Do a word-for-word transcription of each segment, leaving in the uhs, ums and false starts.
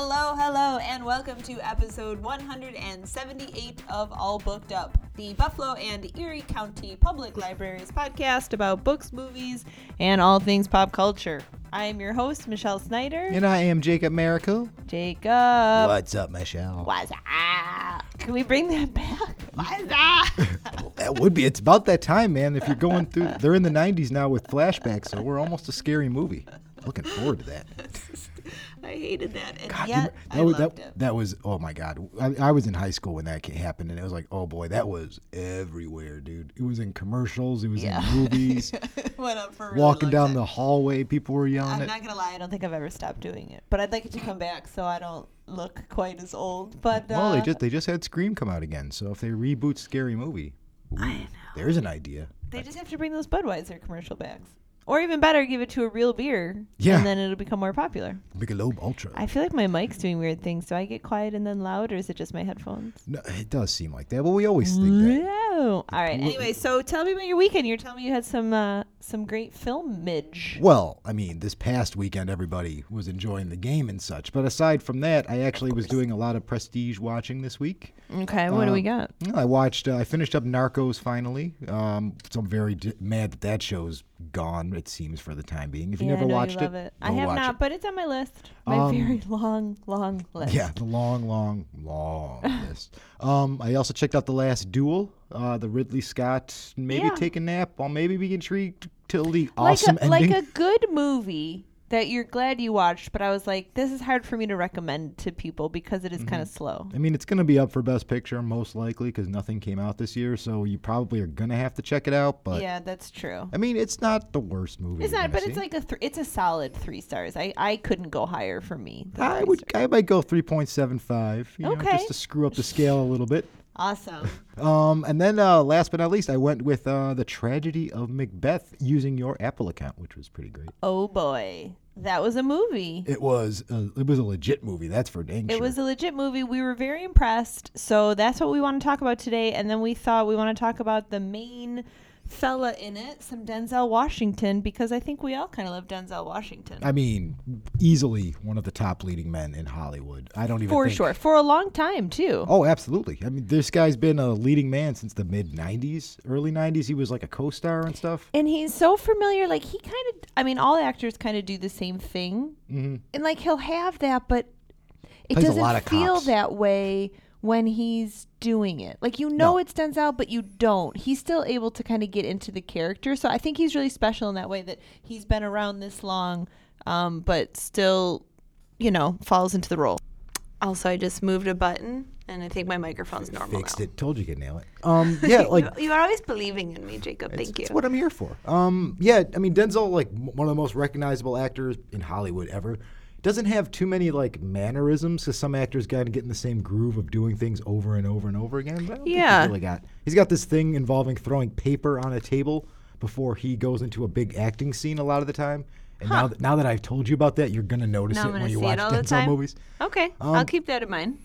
Hello, hello, and welcome to episode one hundred seventy-eight of All Booked Up, the Buffalo and Erie County Public Libraries podcast about books, movies, and all things pop culture. I am your host, Michelle Snyder. And I am Jacob Miracle. Jacob. What's up, Michelle? What's up? Can we bring that back? What's up? Well, that would be. It's about that time, man. If you're going through, they're in the nineties now with flashbacks, so we're almost a scary movie. Looking forward to that. I hated that, and God, yet you, that I was, loved that, it. That was, oh my God. I, I was in high school when that happened, and it was like, oh boy, that was everywhere, dude. It was in commercials. It was yeah. in movies. Went up for a really walking down time. The hallway, people were yelling. I'm it. not gonna lie, I don't think I've ever stopped doing it, but I'd like it to come back so I don't look quite as old. But uh, well, they just they just had Scream come out again, so if they reboot Scary Movie, ooh, I know. There's an idea. They I, just have to bring those Budweiser commercial bags. Or even better, give it to a real beer, yeah. and then it'll become more popular. Michelob Ultra. I feel like my mic's doing weird things. Do I get quiet and then loud, or is it just my headphones? No, it does seem like that, but we always think that. No. All right. Anyway, so tell me about your weekend. You were telling me you had some uh, some great filmage. Well, I mean, this past weekend, everybody was enjoying the game and such. But aside from that, I actually was doing a lot of prestige watching this week. Okay. What um, do we got? I watched. Uh, I finished up Narcos finally. Um, so I'm very di- mad that that show's gone. It seems for the time being. If you yeah, never I know watched you love it, it. I have not, it. But it's on my list. My um, very long, long list. Yeah, the long, long, long list. Um, I also checked out The Last Duel. Uh, the Ridley Scott. Maybe yeah. take a nap. I'll maybe be intrigued till the like awesome a, ending. Like a good movie that you're glad you watched, but I was like, this is hard for me to recommend to people because it is mm-hmm. kind of slow. I mean, it's going to be up for Best Picture, most likely, because nothing came out this year, so you probably are going to have to check it out. But yeah, that's true. I mean, it's not the worst movie. It's not, but see. It's like a th- it's a solid three stars. I, I couldn't go higher for me. I would. Stars. I might go three point seven five, you okay. know, just to screw up the scale a little bit. Awesome. um, and then uh, last but not least, I went with uh, The Tragedy of Macbeth using your Apple account, which was pretty great. Oh, boy. That was a movie. It was. A, it was a legit movie. That's for dang sure. It was a legit movie. We were very impressed. So that's what we want to talk about today. And then we thought we want to talk about the main fella in it, some Denzel Washington, because I think we all kind of love Denzel Washington. I mean, easily one of the top leading men in Hollywood. I don't even For think... sure. For a long time, too. Oh, absolutely. I mean, this guy's been a leading man since the mid-nineties, early nineties. He was like a co-star and stuff. And he's so familiar. Like, he kind of, I mean, all actors kind of do the same thing. Mm-hmm. And, like, he'll have that, but it Plays doesn't feel cops. that way when he's doing it. Like, you know no. it's Denzel, but you don't. He's still able to kind of get into the character. So I think he's really special in that way, that he's been around this long, um, but still, you know, falls into the role. Also, I just moved a button, and I think my microphone's normal now. Fixed it. Told you could nail it. Um, yeah, like you're always believing in me, Jacob. Thank it's, you. That's what I'm here for. Um, yeah, I mean, Denzel, like, one of the most recognizable actors in Hollywood ever. Doesn't have too many, like, mannerisms, because some actors kind of get in the same groove of doing things over and over and over again. But I don't yeah. think he's really got. He's got this thing involving throwing paper on a table before he goes into a big acting scene a lot of the time. And huh. now, that, now that I've told you about that, you're going to notice now it when you watch Denzel movies. Okay. Um, I'll keep that in mind.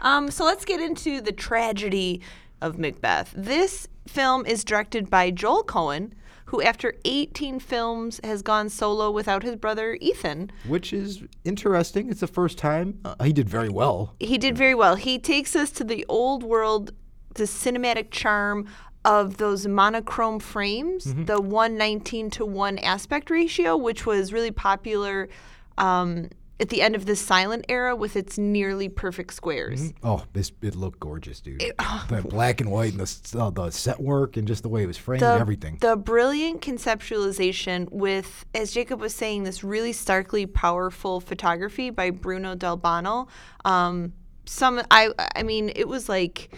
Um, so let's get into The Tragedy of Macbeth. This film is directed by Joel Cohen, who after eighteen films has gone solo without his brother Ethan. Which is interesting. It's the first time. Uh, he did very well. He did very well. He takes us to the old world, the cinematic charm of those monochrome frames, mm-hmm. the one nineteen to one aspect ratio, which was really popular um, at the end of the silent era with its nearly perfect squares. Mm-hmm. Oh, this, it looked gorgeous, dude. It, oh. The black and white and the, uh, the set work and just the way it was framed the, and everything. The brilliant conceptualization with, as Jacob was saying, this really starkly powerful photography by Bruno Del Bono. Um, some, I, I mean, it was like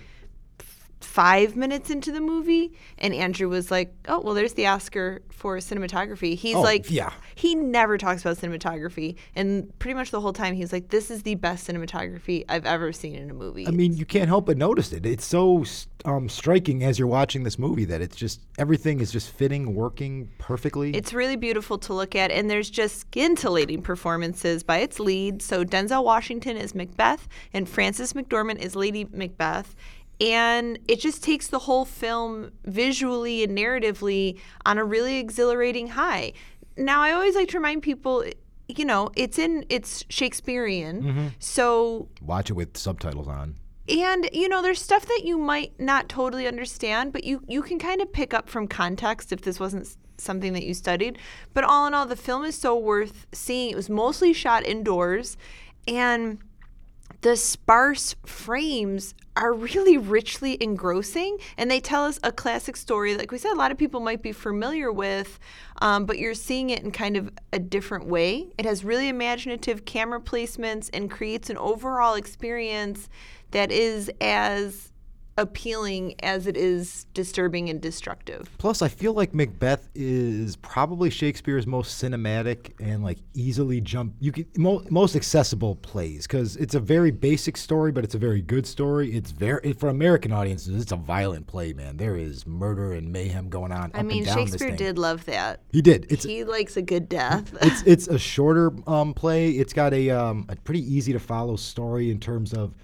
five minutes into the movie, and Andrew was like, oh, well, there's the Oscar for cinematography. He's oh, like, yeah. he never talks about cinematography. And pretty much the whole time he's like, this is the best cinematography I've ever seen in a movie. I mean, you can't help but notice it. It's so um, striking as you're watching this movie that it's just, everything is just fitting, working perfectly. It's really beautiful to look at, and there's just scintillating performances by its lead. So Denzel Washington is Macbeth, and Frances McDormand is Lady Macbeth. And it just takes the whole film visually and narratively on a really exhilarating high. Now, I always like to remind people you know, it's in it's Shakespearean, mm-hmm. so watch it with subtitles on. And, you know, there's stuff that you might not totally understand, but you, you can kind of pick up from context if this wasn't something that you studied. But all in all, the film is so worth seeing. It was mostly shot indoors, and the sparse frames are really richly engrossing, and they tell us a classic story. Like we said, a lot of people might be familiar with, um, but you're seeing it in kind of a different way. It has really imaginative camera placements and creates an overall experience that is as appealing as it is disturbing and destructive. Plus, I feel like Macbeth is probably Shakespeare's most cinematic and like easily jump you can mo- most accessible plays, because it's a very basic story, but it's a very good story. It's very for American audiences, it's a violent play, man. There is murder and mayhem going on. I up mean, and down Shakespeare this thing. Did love that. He did. It's he a, likes a good death. it's it's a shorter um, play. It's got a um, a pretty easy to follow story in terms of.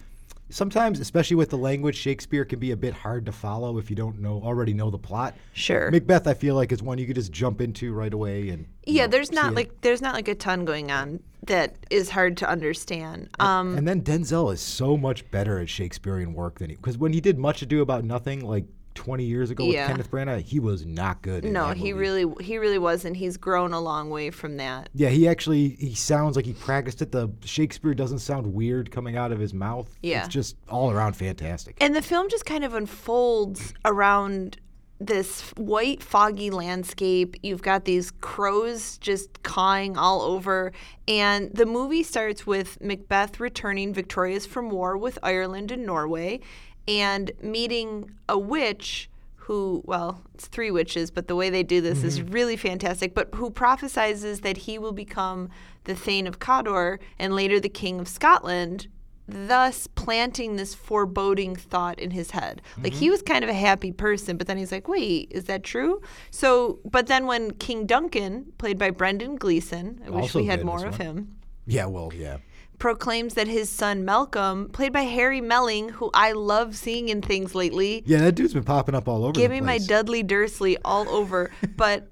Sometimes, especially with the language, Shakespeare can be a bit hard to follow if you don't know already know the plot. Sure. Macbeth, I feel like, is one you could just jump into right away and yeah. Know, there's not like it. there's not like a ton going on that is hard to understand. Um, and, and then Denzel is so much better at Shakespearean work than he because when he did Much Ado About Nothing, like twenty years ago yeah. with Kenneth Branagh, he was not good. No, in he really he really wasn't. He's grown a long way from that. Yeah, he actually he sounds like he practiced it. The Shakespeare doesn't sound weird coming out of his mouth. Yeah. It's just all around fantastic. And the film just kind of unfolds around this white, foggy landscape. You've got these crows just cawing all over. And the movie starts with Macbeth returning victorious from war with Ireland and Norway, and meeting a witch who, well, it's three witches, but the way they do this mm-hmm. is really fantastic, but who prophesizes that he will become the Thane of Cawdor and later the King of Scotland, thus planting this foreboding thought in his head. Mm-hmm. Like, he was kind of a happy person, but then he's like, wait, is that true? So, but then when King Duncan, played by Brendan Gleeson, I wish also we had more of him. Yeah, well, yeah. proclaims that his son Malcolm, played by Harry Melling, who I love seeing in things lately. Yeah, that dude's been popping up all over Give the place. Give me my Dudley Dursley all over. But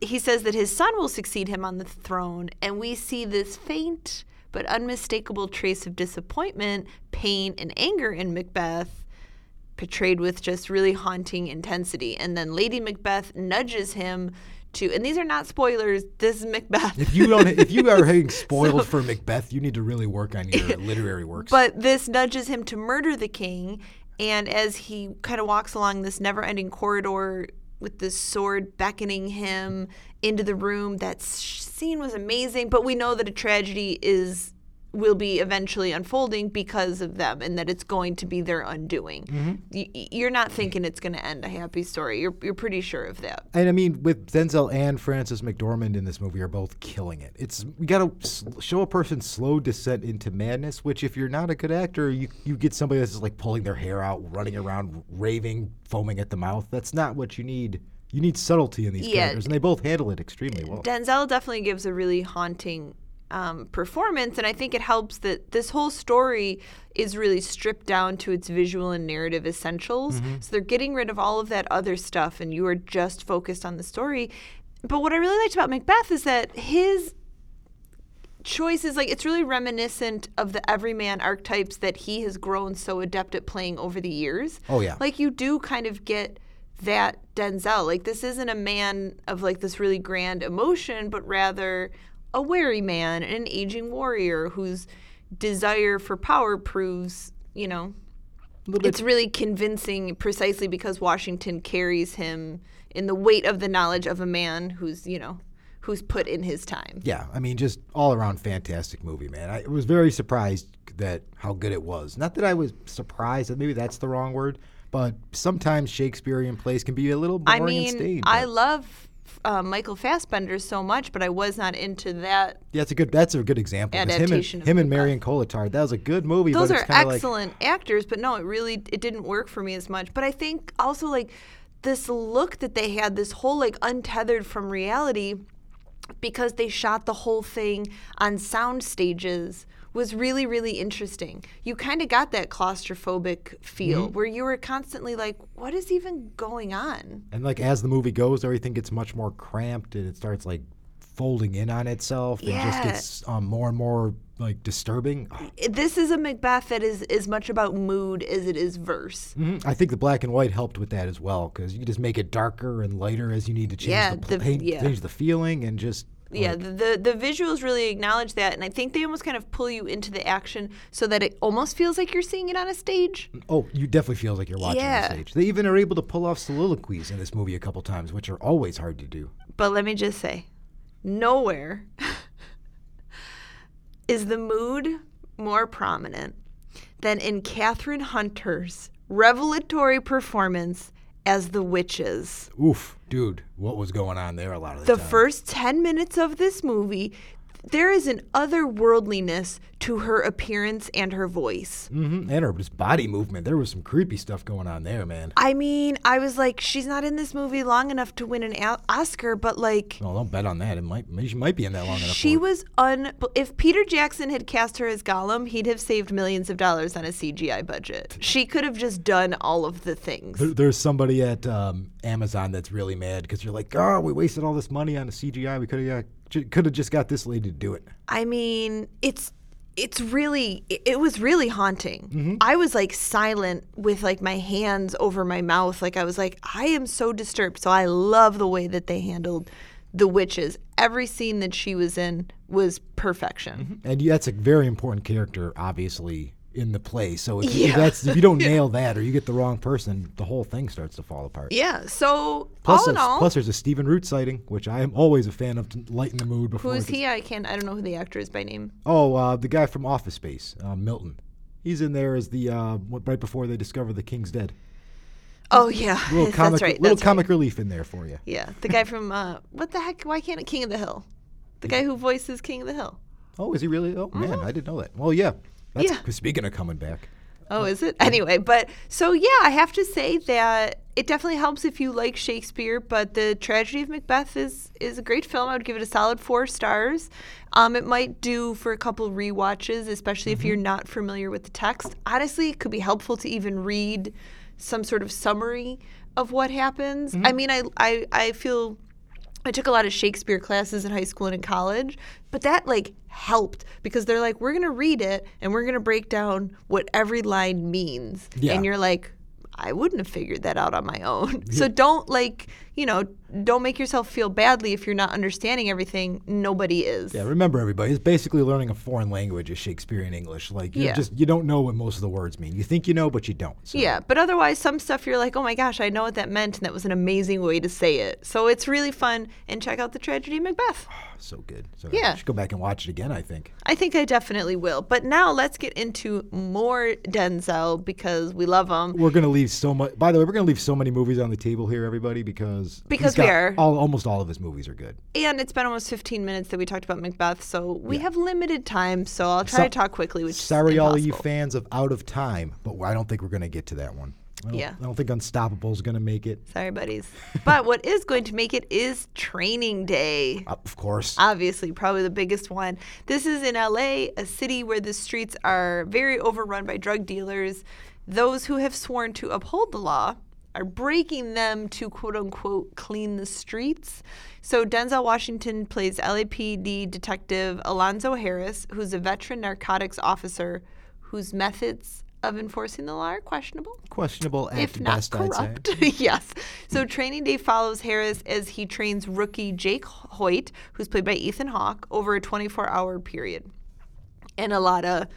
he says that his son will succeed him on the throne, and we see this faint but unmistakable trace of disappointment, pain, and anger in Macbeth, portrayed with just really haunting intensity. And then Lady Macbeth nudges him to, and these are not spoilers. This is Macbeth. If you don't, if you are being spoiled so, for Macbeth, you need to really work on your literary works. But this nudges him to murder the king, and as he kind of walks along this never-ending corridor with this sword beckoning him into the room, that scene was amazing. But we know that a tragedy is will be eventually unfolding because of them, and that it's going to be their undoing. Mm-hmm. Y- you're not thinking it's going to end a happy story. You're you're pretty sure of that. And I mean, with Denzel and Frances McDormand in this movie are both killing it. It's you got to sl- show a person slow descent into madness, which if you're not a good actor, you, you get somebody that's just like pulling their hair out, running around, raving, foaming at the mouth. That's not what you need. You need subtlety in these yeah. characters, and they both handle it extremely well. Denzel definitely gives a really haunting Um, performance, and I think it helps that this whole story is really stripped down to its visual and narrative essentials. Mm-hmm. So they're getting rid of all of that other stuff, and you are just focused on the story. But what I really liked about Macbeth is that his choices, like, it's really reminiscent of the everyman archetypes that he has grown so adept at playing over the years. Oh, yeah. Like, you do kind of get that Denzel. Like, this isn't a man of, like, this really grand emotion, but rather a wary man, an aging warrior whose desire for power proves, you know, it's really convincing precisely because Washington carries him in the weight of the knowledge of a man who's, you know, who's put in his time. Yeah, I mean, just all around fantastic movie, man. I was very surprised that how good it was. Not that I was surprised, that maybe that's the wrong word, but sometimes Shakespearean plays can be a little boring I mean, and staid. I love Uh, Michael Fassbender so much, but I was not into that. Yeah, that's a good. That's a good example. Adaptation him and, him and Marion Cotillard. That was a good movie. Those but are it's excellent like actors, but no, it really it didn't work for me as much. But I think also like this look that they had, this whole like untethered from reality, because they shot the whole thing on sound stages, was really, really interesting. You kind of got that claustrophobic feel mm-hmm. where you were constantly like, what is even going on? And like as the movie goes, everything gets much more cramped and it starts like folding in on itself. Yeah. It just gets um, more and more like disturbing. This is a Macbeth that is as much about mood as it is verse. Mm-hmm. I think the black and white helped with that as well, because you can just make it darker and lighter as you need to change, yeah, the, the, yeah. change the feeling and just... Like, yeah, the, the the visuals really acknowledge that, and I think they almost kind of pull you into the action so that it almost feels like you're seeing it on a stage. Oh, you definitely feel like you're watching yeah. on a stage. They even are able to pull off soliloquies in this movie a couple times, which are always hard to do. But let me just say, nowhere is the mood more prominent than in Katherine Hunter's revelatory performance as the witches. Oof, dude, what was going on there a lot of the, the time? The first ten minutes of this movie, there is an otherworldliness to her appearance and her voice. Mm-hmm. And her just body movement. There was some creepy stuff going on there, man. I mean, I was like, she's not in this movie long enough to win an a- Oscar, but like... No, don't bet on that. It might. She might be in that long enough. She was... un. If Peter Jackson had cast her as Gollum, he'd have saved millions of dollars on a C G I budget. She could have just done all of the things. There, there's somebody at um, Amazon that's really mad because you're like, oh, we wasted all this money on a C G I. We could have... Yeah, Could have just got this lady to do it. I mean, it's it's really, it was really haunting. Mm-hmm. I was like silent with like my hands over my mouth. Like I was like, I am so disturbed. So I love the way that they handled the witches. Every scene that she was in was perfection. Mm-hmm. And that's a very important character, obviously, in the play. So if, yeah. if, that's, if you don't nail that or you get the wrong person, the whole thing starts to fall apart. Yeah, so plus all in all... Plus there's a Stephen Root sighting, which I am always a fan of to lighten the mood. Before. Who's he? I can't... I don't know who the actor is by name. Oh, uh, the guy from Office Space, uh, Milton. He's in there as the... Uh, right before they discover the king's dead. Oh, yeah. Little comic, that's right. Little that's comic right. relief in there for you. Yeah, the guy from... Uh, what the heck? Why can't it... King of the Hill. The guy who voices King of the Hill. Oh, is he really? Oh, mm-hmm. man, I didn't know that. Well, yeah. That's yeah. Speaking of coming back. Oh, is it? Anyway, but so, yeah, I have to say that it definitely helps if you like Shakespeare, but The Tragedy of Macbeth is, is a great film. I would give it a solid four stars. Um, it might do for a couple rewatches, especially mm-hmm. if you're not familiar with the text. Honestly, it could be helpful to even read some sort of summary of what happens. Mm-hmm. I mean, I, I, I feel... I took a lot of Shakespeare classes in high school and in college, but that like helped because they're like, we're going to read it and we're going to break down what every line means. Yeah. And you're like, I wouldn't have figured that out on my own. Yeah. So don't like, you know, don't make yourself feel badly if you're not understanding everything. Nobody is. Yeah, remember everybody, it's basically learning a foreign language is Shakespearean English. Like you yeah. just you don't know what most of the words mean. You think you know, but you don't. So. Yeah, but otherwise some stuff you're like, oh my gosh, I know what that meant, and that was an amazing way to say it. So it's really fun, and check out The Tragedy of Macbeth. Oh, so good. So yeah. I should go back and watch it again, I think. I think I definitely will. But now let's get into more Denzel because we love him. We're gonna leave so much. By the way, we're gonna leave so many movies on the table here, everybody, because. Because we are. All, almost all of his movies are good. And it's been almost fifteen minutes that we talked about Macbeth, so we yeah. have limited time, so I'll try so, to talk quickly, which sorry is all of you fans of Out of Time, but I don't think we're going to get to that one. I don't, yeah. I don't think Unstoppable is going to make it. Sorry, buddies. But what is going to make it is Training Day. Uh, of course. Obviously, probably the biggest one. This is in L A, a city where the streets are very overrun by drug dealers. Those who have sworn to uphold the law are breaking them to quote-unquote clean the streets. So Denzel Washington plays L A P D detective Alonzo Harris, who's a veteran narcotics officer whose methods of enforcing the law are questionable. Questionable at if not best, corrupt. I'd say. Yes. So Training Day follows Harris as he trains rookie Jake Hoyt, who's played by Ethan Hawke, over a twenty-four hour period. And a lot of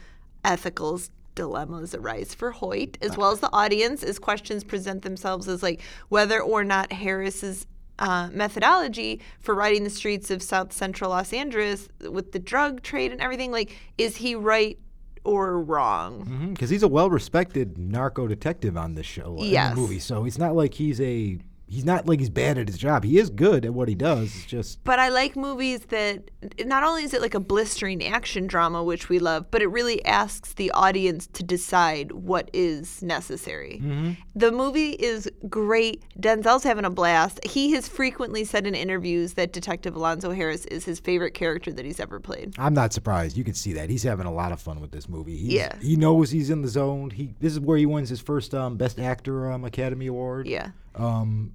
ethicals dilemmas arise for Hoyt, as well as the audience, as questions present themselves as like whether or not Harris's uh, methodology for riding the streets of South Central Los Angeles with the drug trade and everything, like, is he right or wrong? Because mm-hmm, he's a well-respected narco detective on this show, yes. the movie, so it's not like he's a He's not like he's bad at his job. He is good at what he does. It's just. But I like movies that not only is it like a blistering action drama, which we love, but it really asks the audience to decide what is necessary. Mm-hmm. The movie is great. Denzel's having a blast. He has frequently said in interviews that Detective Alonzo Harris is his favorite character that he's ever played. I'm not surprised. You can see that. He's having a lot of fun with this movie. He's, yeah. He knows he's in the zone. He This is where he wins his first um, Best Actor um, Academy Award. Yeah. Um,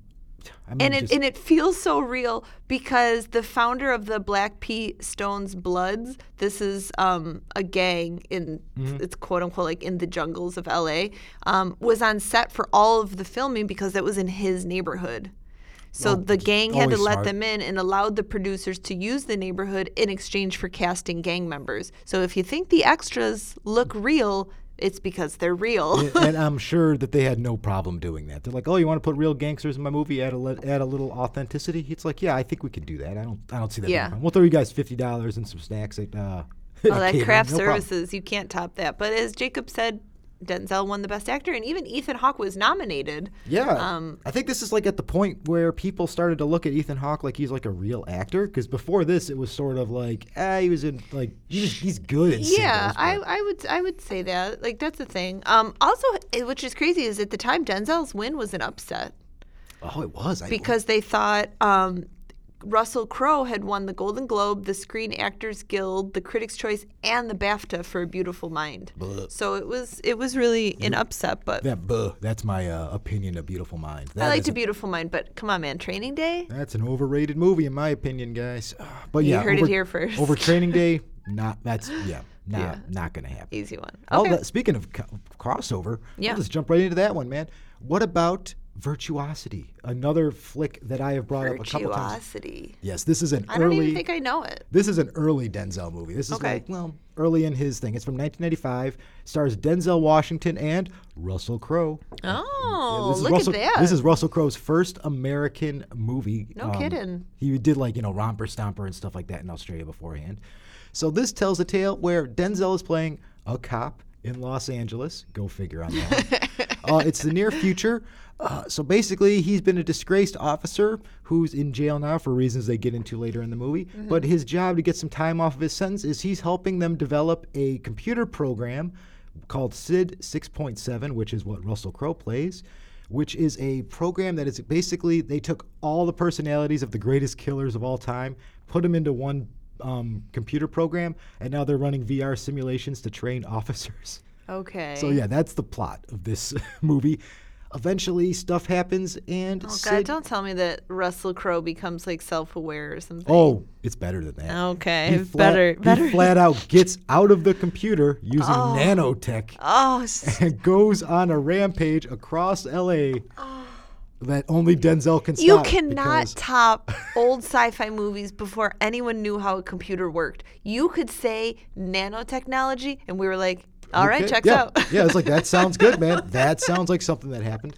I mean, and it just... and it feels so real because the founder of the Black P. Stones Bloods, this is um, a gang in mm-hmm. it's quote unquote like in the jungles of L A, um, was on set for all of the filming because it was in his neighborhood. So well, the gang had to let smart. them in and allowed the producers to use the neighborhood in exchange for casting gang members. So if you think the extras look real, it's because they're real. and, and I'm sure that they had no problem doing that. They're like, oh, you want to put real gangsters in my movie, add a, le- add a little authenticity? It's like, yeah, I think we can do that. I don't I don't see that. Yeah. We'll throw you guys fifty dollars and some snacks. At, uh, well, that craft no services, problem. You can't top that. But as Jacob said, Denzel won the Best Actor, and even Ethan Hawke was nominated. Yeah. Um, I think this is like at the point where people started to look at Ethan Hawke like he's like a real actor, because before this it was sort of like, ah, he was in, like, he's, he's good. At yeah, I, I would I would say that. Like, that's the thing. Um, also, which is crazy, is at the time Denzel's win was an upset. Oh, it was. I because w- they thought um, Russell Crowe had won the Golden Globe, the Screen Actors Guild, the Critics' Choice, and the BAFTA for A Beautiful Mind. Buh. So it was it was really an upset. But that buh, that's my uh, opinion of Beautiful Mind. That I liked A Beautiful Mind, but come on, man, Training Day? That's an overrated movie in my opinion, guys. But yeah, you heard over, it here first. Over Training Day, not that's yeah, not yeah. not gonna happen. Easy one. Okay. That, speaking of co- crossover, yeah. We'll just jump right into that one, man. What about Virtuosity, another flick that I have brought Virtuosity. up a couple times. Virtuosity. Yes, this is an I early. I don't even think I know it. This is an early Denzel movie. This is okay. like well, early in his thing. It's from nineteen ninety-five. Stars Denzel Washington and Russell Crowe. Oh, yeah, look Russell, at that! This is Russell Crowe's first American movie. No um, kidding. He did like you know Romper Stomper and stuff like that in Australia beforehand. So this tells a tale where Denzel is playing a cop in Los Angeles. Go figure on that. Uh, it's the near future. Uh, so basically, he's been a disgraced officer who's in jail now for reasons they get into later in the movie. Mm-hmm. But his job to get some time off of his sentence is he's helping them develop a computer program called S I D six point seven, which is what Russell Crowe plays, which is a program that is basically they took all the personalities of the greatest killers of all time, put them into one um, computer program, and now they're running V R simulations to train officers. Okay. So yeah, that's the plot of this movie. Eventually, stuff happens, and oh Sid God, don't tell me that Russell Crowe becomes like self-aware or something. Oh, it's better than that. Okay, he flat, better, better. He flat out gets out of the computer using oh. nanotech oh. and goes on a rampage across L A. Oh. That only Denzel can stop. You cannot top old sci-fi movies before anyone knew how a computer worked. You could say nanotechnology, and we were like, all right, okay. Checks yeah. out. Yeah, it's like, that sounds good, man. That sounds like something that happened.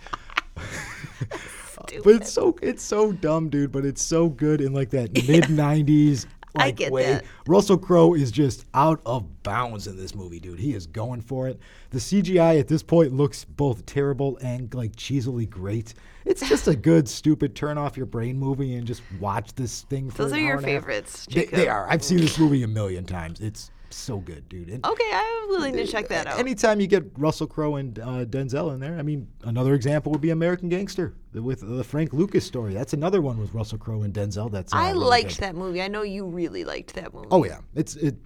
But it's so it's so dumb, dude, but it's so good in like that mid-nineties like, I get way. That. Russell Crowe is just out of bounds in this movie, dude. He is going for it. The C G I at this point looks both terrible and like cheesily great. It's just a good, stupid turn off your brain movie and just watch this thing for Those an are hour your favorites, they, they are. I've seen this movie a million times. It's so good, dude. And okay, I'm willing to check that out. Anytime you get Russell Crowe and uh, Denzel in there, I mean, another example would be American Gangster with the Frank Lucas story. That's another one with Russell Crowe and Denzel. That's uh, I really liked good. that movie. I know you really liked that movie. Oh yeah, it's it,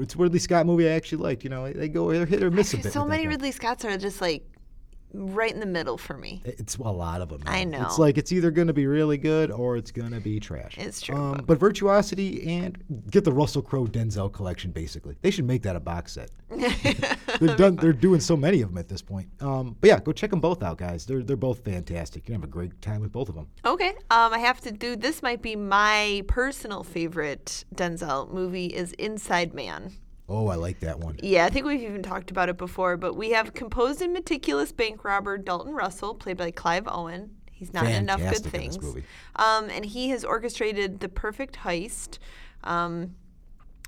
it's a Ridley Scott movie I actually liked. You know, they go either hit or miss Actually, a bit. So many Ridley Scotts are just like right in the middle for me. It's a lot of them. Man. I know. It's like it's either going to be really good or it's going to be trash. It's true. Um, but Virtuosity and get the Russell Crowe Denzel collection, basically. They should make that a box set. they're, done, they're doing so many of them at this point. Um, but yeah, go check them both out, guys. They're they're both fantastic. You're going to have a great time with both of them. Okay. Um, I have to do, this might be my personal favorite Denzel movie is Inside Man. Oh, I like that one. Yeah, I think we've even talked about it before, but we have composed and meticulous bank robber Dalton Russell, played by Clive Owen. He's not Fantastic in enough good things. In this movie. Um, and he has orchestrated the perfect heist. Um,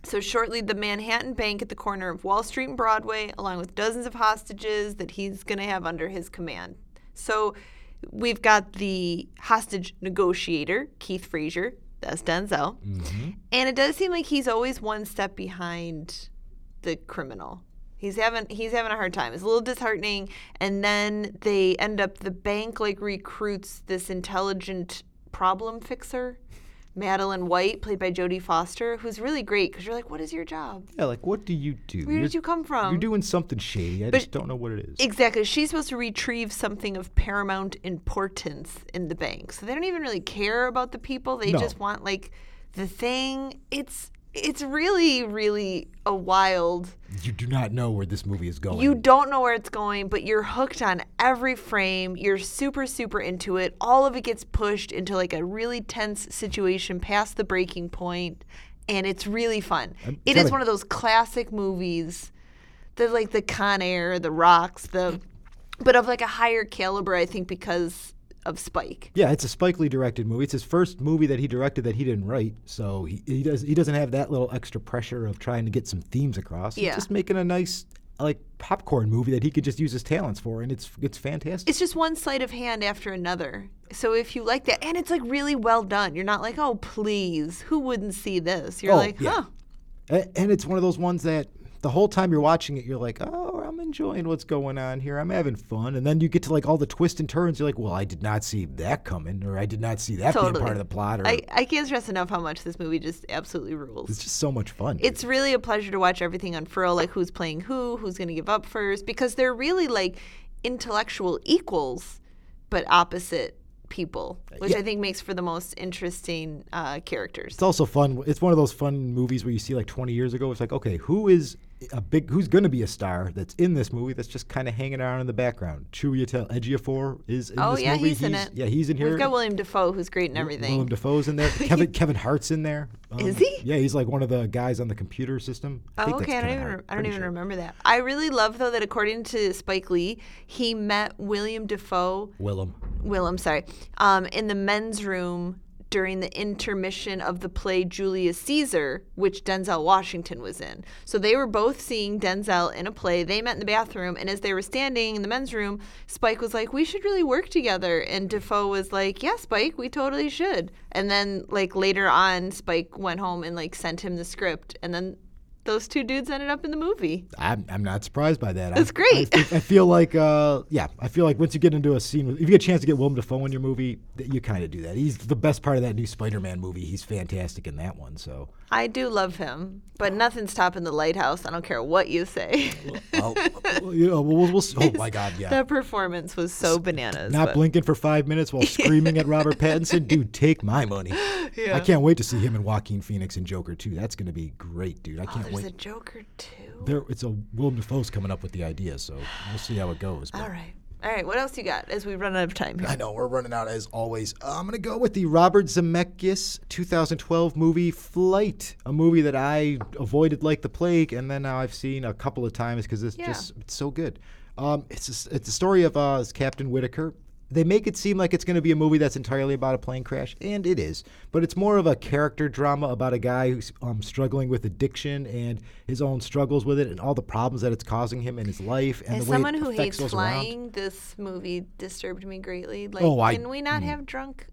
so shortly, the Manhattan Bank at the corner of Wall Street and Broadway, along with dozens of hostages that he's going to have under his command. So we've got the hostage negotiator, Keith Frazier. That's Denzel. Mm-hmm. And it does seem like he's always one step behind the criminal. He's having he's having a hard time. It's a little disheartening. And then they end up, the bank like recruits this intelligent problem fixer Madeline White, played by Jodie Foster, who's really great because you're like, what is your job? Yeah, like, what do you do? Where you're, did you come from? You're doing something shady. I but just don't know what it is. Exactly. She's supposed to retrieve something of paramount importance in the bank. So they don't even really care about the people. They no. just want, like, the thing. It's... It's really, really a wild... You do not know where this movie is going. You don't know where it's going, but you're hooked on every frame. You're super, super into it. All of it gets pushed into like a really tense situation past the breaking point, and it's really fun. I'm it is like, one of those classic movies, the, like the Con Air, the Rocks, the, but of like a higher caliber, I think, because... of Spike. Yeah, it's a Spike Lee directed movie. It's his first movie that he directed that he didn't write, so he, he, does, he doesn't have that little extra pressure of trying to get some themes across. Yeah. He's just making a nice, like, popcorn movie that he could just use his talents for, and it's it's fantastic. It's just one sleight of hand after another. So if you like that, and it's, like, really well done. You're not like, oh, please, who wouldn't see this? You're oh, like, huh. Yeah. And it's one of those ones that the whole time you're watching it, you're like, oh, I'm enjoying what's going on here. I'm having fun. And then you get to, like, all the twists and turns. You're like, well, I did not see that coming, or I did not see that totally. being part of the plot. Or I, I can't stress enough how much this movie just absolutely rules. It's just so much fun. Dude. It's really a pleasure to watch everything unfurl, like who's playing who, who's going to give up first, because they're really, like, intellectual equals but opposite people, which yeah. I think makes for the most interesting uh, characters. It's also fun. It's one of those fun movies where you see, like, twenty years ago, it's like, okay, who is – A big, who's going to be a star that's in this movie that's just kind of hanging around in the background? Chiwetel Ejiofor is in oh, this yeah, movie. Oh, yeah, he's in he's, it. Yeah, he's in here. We've got William Dafoe, who's great in everything. William Dafoe's in there. Kevin Kevin Hart's in there. Um, is he? Yeah, he's like one of the guys on the computer system. I oh, think okay. That's I don't even, I don't even sure. remember that. I really love, though, that according to Spike Lee, he met William Dafoe. Willem. Willem, sorry. Um, in the men's room during the intermission of the play Julius Caesar, which Denzel Washington was in. So they were both seeing Denzel in a play. They met in the bathroom, and as they were standing in the men's room, Spike was like, we should really work together. And Dafoe was like, yeah, Spike, we totally should. And then, like, later on, Spike went home and, like, sent him the script. And then those two dudes ended up in the movie. I'm, I'm not surprised by that. That's I, great. I, I feel like, uh, yeah, I feel like once you get into a scene, if you get a chance to get Willem Dafoe in your movie, you kind of do that. He's the best part of that new Spider-Man movie. He's fantastic in that one. So I do love him, but nothing's topping The Lighthouse. I don't care what you say. well, well, you know, we'll, we'll, oh, my God, yeah. That performance was so bananas. Not but. blinking for five minutes while screaming at Robert Pattinson. Dude, take my money. Yeah. I can't wait to see him and Joaquin Phoenix in Joker two. That's going to be great, dude. I can't oh, wait. There's a Joker two. There, it's a Willem Dafoe's coming up with the idea, so we'll see how it goes. All right. All right, what else you got as we run out of time here? I know, we're running out as always. Uh, I'm going to go with the Robert Zemeckis two thousand twelve movie Flight, a movie that I avoided like the plague, and then now I've seen a couple of times because it's yeah. just it's so good. Um, it's a, it's a story of uh, Captain Whittaker. They make it seem like it's going to be a movie that's entirely about a plane crash, and it is. But it's more of a character drama about a guy who's um, struggling with addiction and his own struggles with it and all the problems that it's causing him in his life. And As the way someone it who hates flying, around. This movie disturbed me greatly. Like, oh, I, can we not mm. have drunk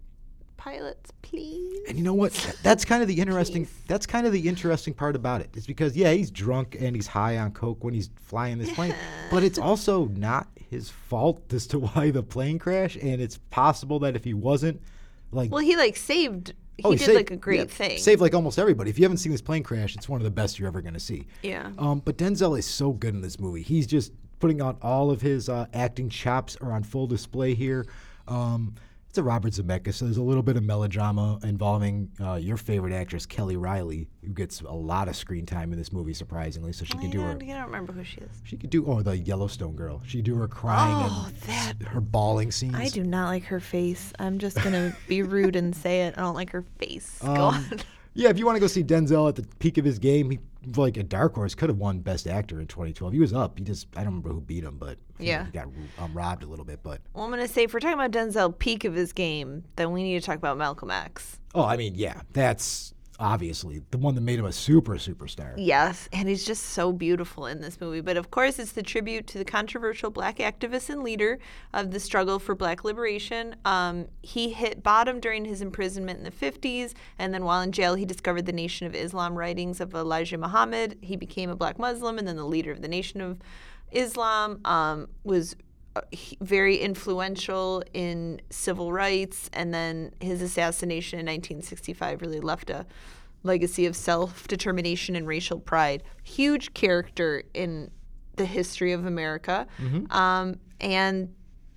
pilots, please? And you know what? That's kind of the interesting. Please. That's kind of the interesting part about it. It's because yeah, he's drunk and he's high on coke when he's flying this yeah. plane, but it's also not his fault as to why the plane crashed, and it's possible that if he wasn't, like, well, he like saved. He, oh, he did saved, like a great yeah, thing. Saved like almost everybody. If you haven't seen this plane crash, it's one of the best you're ever going to see. Yeah. Um, but Denzel is so good in this movie. He's just putting on all of his uh, acting chops are on full display here. Um, it's a Robert Zemeckis, so there's a little bit of melodrama involving uh, your favorite actress Kelly Reilly, who gets a lot of screen time in this movie, surprisingly. So she I can do her. I don't remember who she is. She could do oh the Yellowstone girl. She do her crying oh, and that, her bawling scenes. I do not like her face. I'm just gonna be rude and say it. I don't like her face. Um, go on. Yeah, if you want to go see Denzel at the peak of his game, he like a dark horse could have won Best Actor in twenty twelve. He was up. He just I don't remember who beat him, but. Yeah. He got um, robbed a little bit, but. Well, I'm going to say if we're talking about Denzel peak of his game, then we need to talk about Malcolm X. Oh, I mean, yeah. That's obviously the one that made him a super superstar. Yes, and he's just so beautiful in this movie. But, of course, it's the tribute to the controversial black activist and leader of the struggle for black liberation. Um, he hit bottom during his imprisonment in the fifties, and then while in jail, he discovered the Nation of Islam writings of Elijah Muhammad. He became a black Muslim and then the leader of the Nation of Islam, um, was very influential in civil rights, and then his assassination in nineteen sixty-five really left a legacy of self-determination and racial pride. Huge character in the history of America. Mm-hmm. Um, and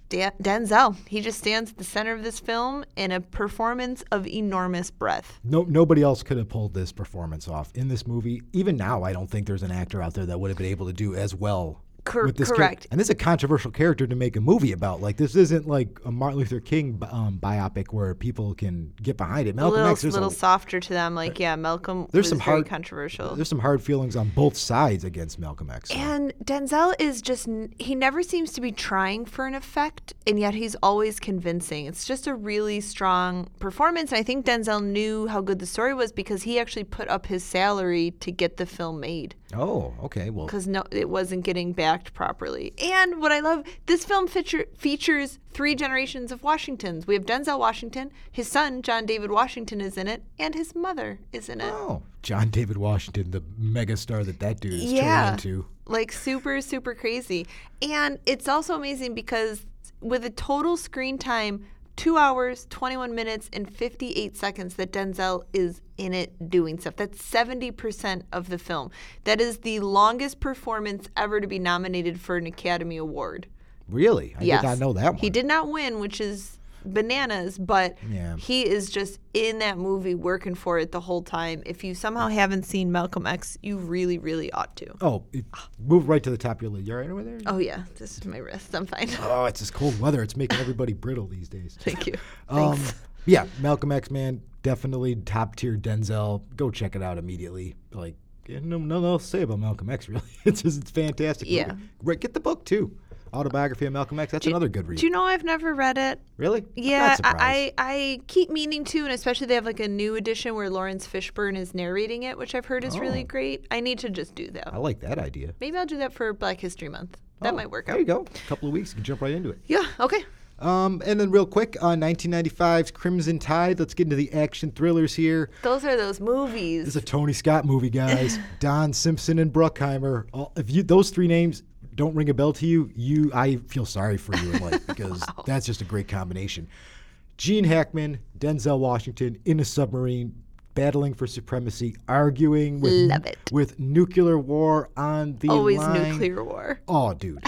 Dan- Denzel, he just stands at the center of this film in a performance of enormous breadth. No, nobody else could have pulled this performance off in this movie. Even now, I don't think there's an actor out there that would have been able to do as well. Cor- with this correct. Char- and this is a controversial character to make a movie about. Like, this isn't like a Martin Luther King um, biopic where people can get behind it. Malcolm X is a little softer to them. Like, yeah, Malcolm was very controversial. There's some hard feelings on both sides against Malcolm X. So. And Denzel is just, he never seems to be trying for an effect, and yet he's always convincing. It's just a really strong performance. And I think Denzel knew how good the story was because he actually put up his salary to get the film made. Oh, okay. Well, because no, it wasn't getting back. Act properly. And what I love, this film feature, features three generations of Washingtons. We have Denzel Washington, his son, John David Washington, is in it, and his mother is in it. Oh, John David Washington, the megastar that that dude is yeah, turned into. Like super, super crazy. And it's also amazing because with a total screen time, two hours, twenty-one minutes, and fifty-eight seconds that Denzel is in it doing stuff. That's seventy percent of the film. That is the longest performance ever to be nominated for an Academy Award. Really? I yes. did not know that one. He did not win, which is bananas, but yeah. he is just in that movie working for it the whole time. If you somehow haven't seen Malcolm X, you really, really ought to. Oh, it, move right to the top of your lid. You all right over there? Oh, yeah. This is my wrist. I'm fine. Oh, it's this cold weather. It's making everybody brittle these days. Thank you. Um, yeah, Malcolm X, man, definitely top tier Denzel. Go check it out immediately. Like, yeah, no, nothing else to say about Malcolm X, really. It's just it's fantastic. Yeah. Right, get the book, too. Autobiography of Malcolm X. That's do, another good read. Do you know I've never read it? Really? Yeah, I, I keep meaning to, and especially they have like a new edition where Lawrence Fishburne is narrating it, which I've heard is oh. really great. I need to just do that. I like that idea. Maybe I'll do that for Black History Month. That oh, might work out. There you go. A couple of weeks, you can jump right into it. Yeah, okay. Um, and then real quick, uh, nineteen ninety-five's Crimson Tide. Let's get into the action thrillers here. Those are those movies. This is a Tony Scott movie, guys. Don Simpson and Bruckheimer. All, if you those three names don't ring a bell to you, you I feel sorry for you in life because wow. that's just a great combination. Gene Hackman, Denzel Washington in a submarine, battling for supremacy, arguing with, Love it. with nuclear war on the Always line. Always nuclear war. Oh, dude.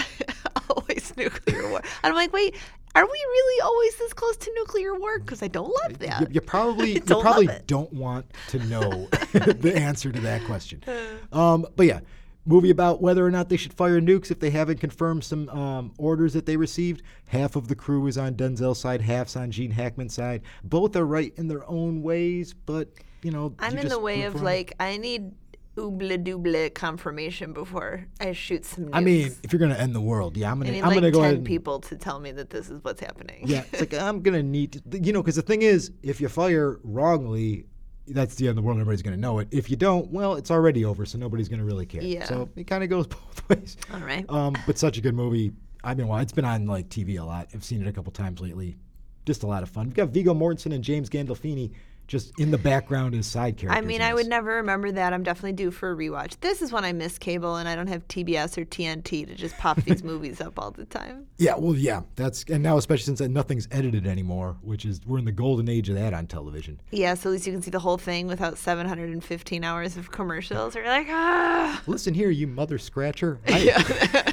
Always nuclear war. I'm like, wait, are we really always this close to nuclear war? Because I don't love that. You, you probably, don't, you probably don't want to know the answer to that question. Um, but yeah. Movie about whether or not they should fire nukes if they haven't confirmed some um, orders that they received. Half of the crew is on Denzel's side, half's on Gene Hackman's side. Both are right in their own ways, but, you know. I'm you in just the way of, like, I need ooble-dooble confirmation before I shoot some nukes. I mean, if you're going to end the world, yeah, I'm going to go ahead. I need, like, ten people to tell me that this is what's happening. Yeah, it's like, I'm going to need, you know, because the thing is, if you fire wrongly, that's the end of the world. Everybody's going to know it. If you don't, well, it's already over, so nobody's going to really care. Yeah. So it kind of goes both ways. All right. Um, but such a good movie. I mean, well, it's been on like T V a lot. I've seen it a couple times lately. Just a lot of fun. We've got Viggo Mortensen and James Gandolfini just in the background as side characters. I mean, I would never remember that. I'm definitely due for a rewatch. This is when I miss cable and I don't have T B S or T N T to just pop these movies up all the time. Yeah, well, yeah. That's and now especially since nothing's edited anymore, which is we're in the golden age of that on television. Yeah, so at least you can see the whole thing without seven hundred fifteen hours of commercials. You're like, ah. Listen here, you mother scratcher. I- yeah,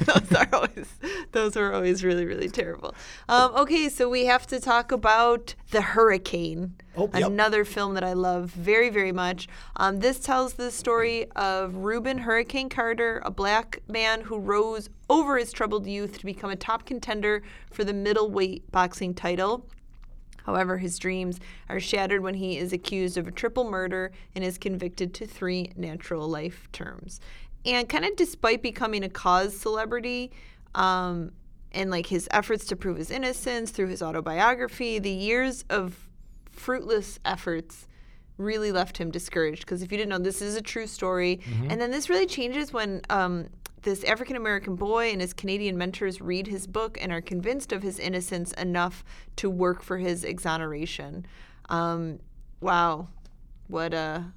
those are always those are always really really terrible. Um, okay, so we have to talk about The Hurricane. Oh, another yep. film that I love very, very much. Um, this tells the story of Reuben Hurricane Carter, a black man who rose over his troubled youth to become a top contender for the middleweight boxing title. However, his dreams are shattered when he is accused of a triple murder and is convicted to three natural life terms. And kind of despite becoming a cause celebrity, um, and like his efforts to prove his innocence through his autobiography, the years of fruitless efforts really left him discouraged because if you didn't know, this is a true story. Mm-hmm. And then this really changes when um, this African-American boy and his Canadian mentors read his book and are convinced of his innocence enough to work for his exoneration. Um, wow. What a,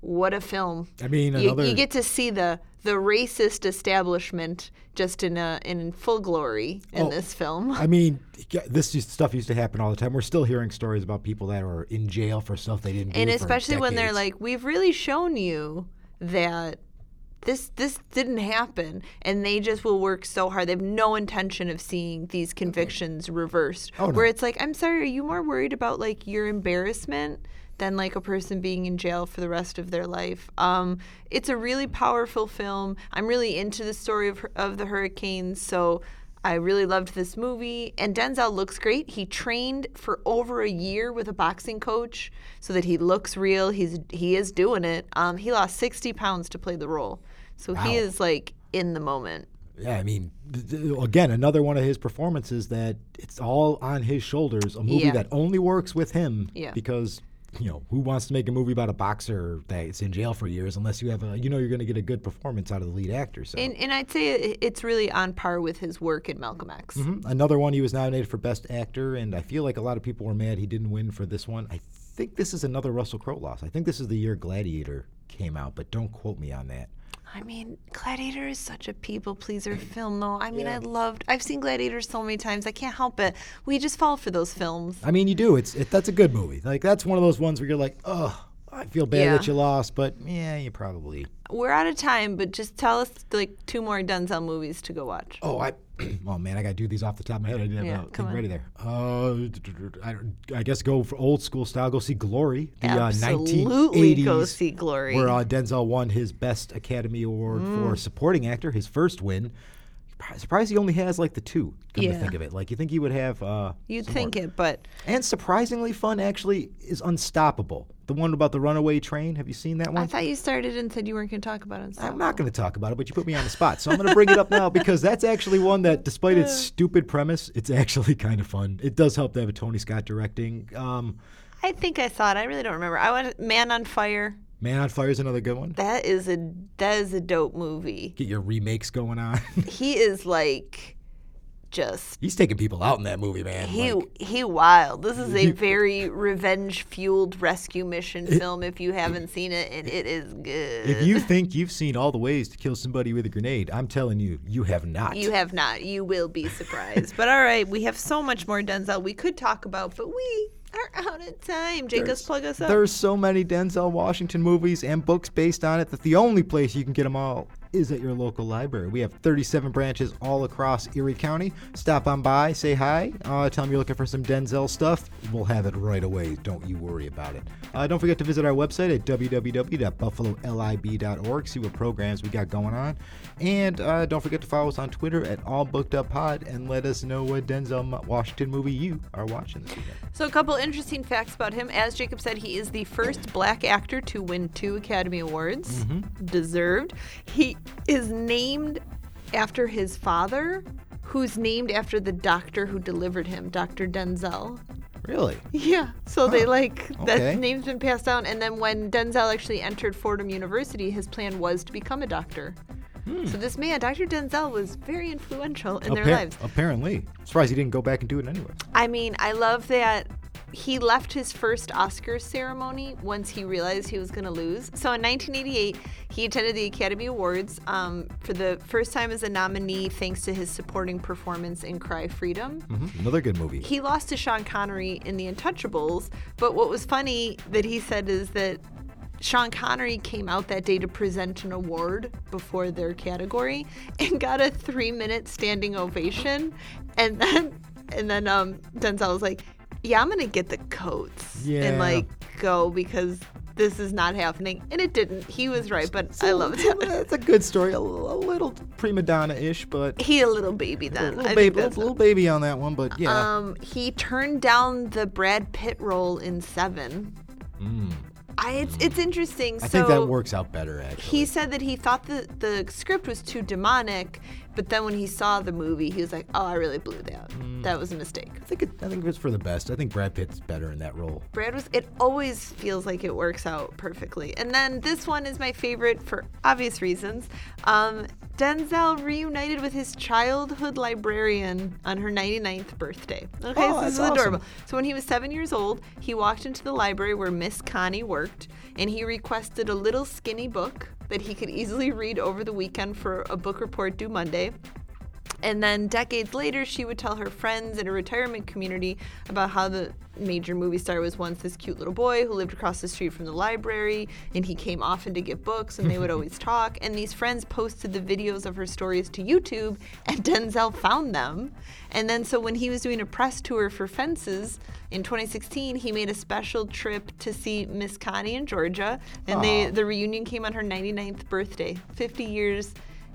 what a film. I mean, another... You, you get to see the the racist establishment just in a, in full glory in oh, this film. I mean, this stuff used to happen all the time. We're still hearing stories about people that are in jail for stuff they didn't do for decades. And especially when they're like, we've really shown you that this this didn't happen, and they just will work so hard. They have no intention of seeing these convictions reversed. Oh, no. Where it's like, I'm sorry, are you more worried about, like, your embarrassment than, like, a person being in jail for the rest of their life? Um, it's a really powerful film. I'm really into the story of, of the hurricanes, so I really loved this movie. And Denzel looks great. He trained for over a year with a boxing coach so that he looks real. He's He is doing it. Um, he lost sixty pounds to play the role. So wow. He is, like, in the moment. Yeah, I mean, th- th- again, another one of his performances that it's all on his shoulders, a movie yeah. that only works with him yeah. because, you know, who wants to make a movie about a boxer that's in jail for years unless you have a, you know, you're going to get a good performance out of the lead actor. So. And, and I'd say it's really on par with his work in Malcolm X. Mm-hmm. Another one, he was nominated for Best Actor, and I feel like a lot of people were mad he didn't win for this one. I think this is another Russell Crowe loss. I think this is the year Gladiator came out, but don't quote me on that. I mean, Gladiator is such a people-pleaser film, though. I mean, yeah. I loved – I've seen Gladiator so many times. I can't help it. We just fall for those films. I mean, you do. It's it, that's a good movie. Like, that's one of those ones where you're like, oh, I feel bad yeah. that you lost, but, yeah, you probably – We're out of time, but just tell us, like, two more Denzel movies to go watch. Oh, I – oh, man, I got to do these off the top of my head. I didn't have yeah, a ready there. Uh, I, I guess go for old school style. Go see Glory. The, Absolutely uh, nineteen eighties, go see Glory. Where uh, Denzel won his Best Academy Award mm. for Supporting Actor, his first win. Surprised he only has, like, the two, come yeah. to think of it. Like, you think he would have uh, You'd think more. It, but... And surprisingly fun, actually, is Unstoppable. The one about the runaway train. Have you seen that one? I thought you started and said you weren't going to talk about Unstoppable. I'm not going to talk about it, but you put me on the spot. So I'm going to bring it up now because that's actually one that, despite its stupid premise, it's actually kind of fun. It does help to have a Tony Scott directing. Um, I think I saw it. I really don't remember. I want Man on Fire. Man on Fire is another good one. That is a that is a dope movie. Get your remakes going on. He is like just He's taking people out in that movie, man. He like, he wild. This is a very revenge-fueled rescue mission it, film if you haven't it, seen it, and it is good. If you think you've seen all the ways to kill somebody with a grenade, I'm telling you, you have not. You have not. You will be surprised. But all right, we have so much more Denzel we could talk about, but we are out of time. Jacobs, plug us up. There's so many Denzel Washington movies and books based on it that the only place you can get them all is at your local library. We have thirty-seven branches all across Erie County. Stop on by, say hi, uh, tell them you're looking for some Denzel stuff. We'll have it right away. Don't you worry about it. Uh, don't forget to visit our website at w w w dot buffalo lib dot org. See what programs we got going on. And uh, don't forget to follow us on Twitter at All Booked Up Pod and let us know what Denzel Washington movie you are watching this weekend. So a couple interesting facts about him. As Jacob said, he is the first black actor to win two Academy Awards. Mm-hmm. Deserved. He is named after his father, who's named after the doctor who delivered him, Doctor Denzel. Really? Yeah. So huh. they like, that okay. name's been passed down. And then when Denzel actually entered Fordham University, his plan was to become a doctor. Hmm. So this man, Doctor Denzel, was very influential in Appar- their lives. Apparently. I'm surprised he didn't go back and do it anyway. I mean, I love that he left his first Oscars ceremony once he realized he was going to lose. So in nineteen eighty-eight, he attended the Academy Awards um, for the first time as a nominee thanks to his supporting performance in Cry Freedom. Mm-hmm. Another good movie. He lost to Sean Connery in The Untouchables, but what was funny that he said is that Sean Connery came out that day to present an award before their category and got a three-minute standing ovation. And then, and then um, Denzel was like, yeah, I'm going to get the coats yeah. and, like, go because this is not happening. And it didn't. He was right, but so, I love it. That's a good story. A, a little prima donna-ish, but... He a little baby then. A little, baby, little, little baby on that one, but yeah. Um, he turned down the Brad Pitt role in Seven. Mm. I, it's, it's interesting. I so think that works out better, actually. He said that he thought that the script was too demonic, but then when he saw the movie, he was like, oh, I really blew that. Mm. That was a mistake. I think it, I think it was for the best. I think Brad Pitt's better in that role. Brad was, it always feels like it works out perfectly. And then this one is my favorite for obvious reasons. Um, Denzel reunited with his childhood librarian on her ninety-ninth birthday. Okay, oh, so this is adorable. Awesome. So when he was seven years old, he walked into the library where Miss Connie worked, and he requested a little skinny book that he could easily read over the weekend for a book report due Monday. And then decades later, she would tell her friends in a retirement community about how the major movie star was once this cute little boy who lived across the street from the library, and he came often to get books, and they would always talk. And these friends posted the videos of her stories to YouTube, and Denzel found them. And then so when he was doing a press tour for Fences in twenty sixteen, he made a special trip to see Miss Connie in Georgia, and they, the reunion came on her ninety-ninth birthday, fifty years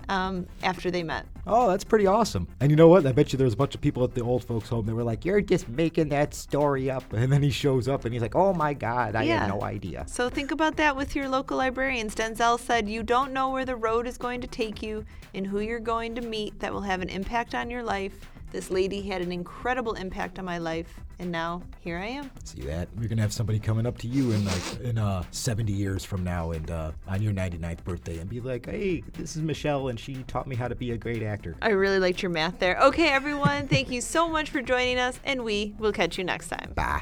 Um, after they met. Oh, that's pretty awesome. And you know what? I bet you there was a bunch of people at the old folks' home that were like, you're just making that story up. And then he shows up and he's like, oh my God, I yeah. had no idea. So think about that with your local librarians. Denzel said, you don't know where the road is going to take you and who you're going to meet that will have an impact on your life. This lady had an incredible impact on my life, and now here I am. See that? We're going to have somebody coming up to you in like in uh, seventy years from now and uh, on your ninety-ninth birthday and be like, hey, this is Michelle, and she taught me how to be a great actor. I really liked your math there. Okay, everyone, thank you so much for joining us, and we will catch you next time. Bye.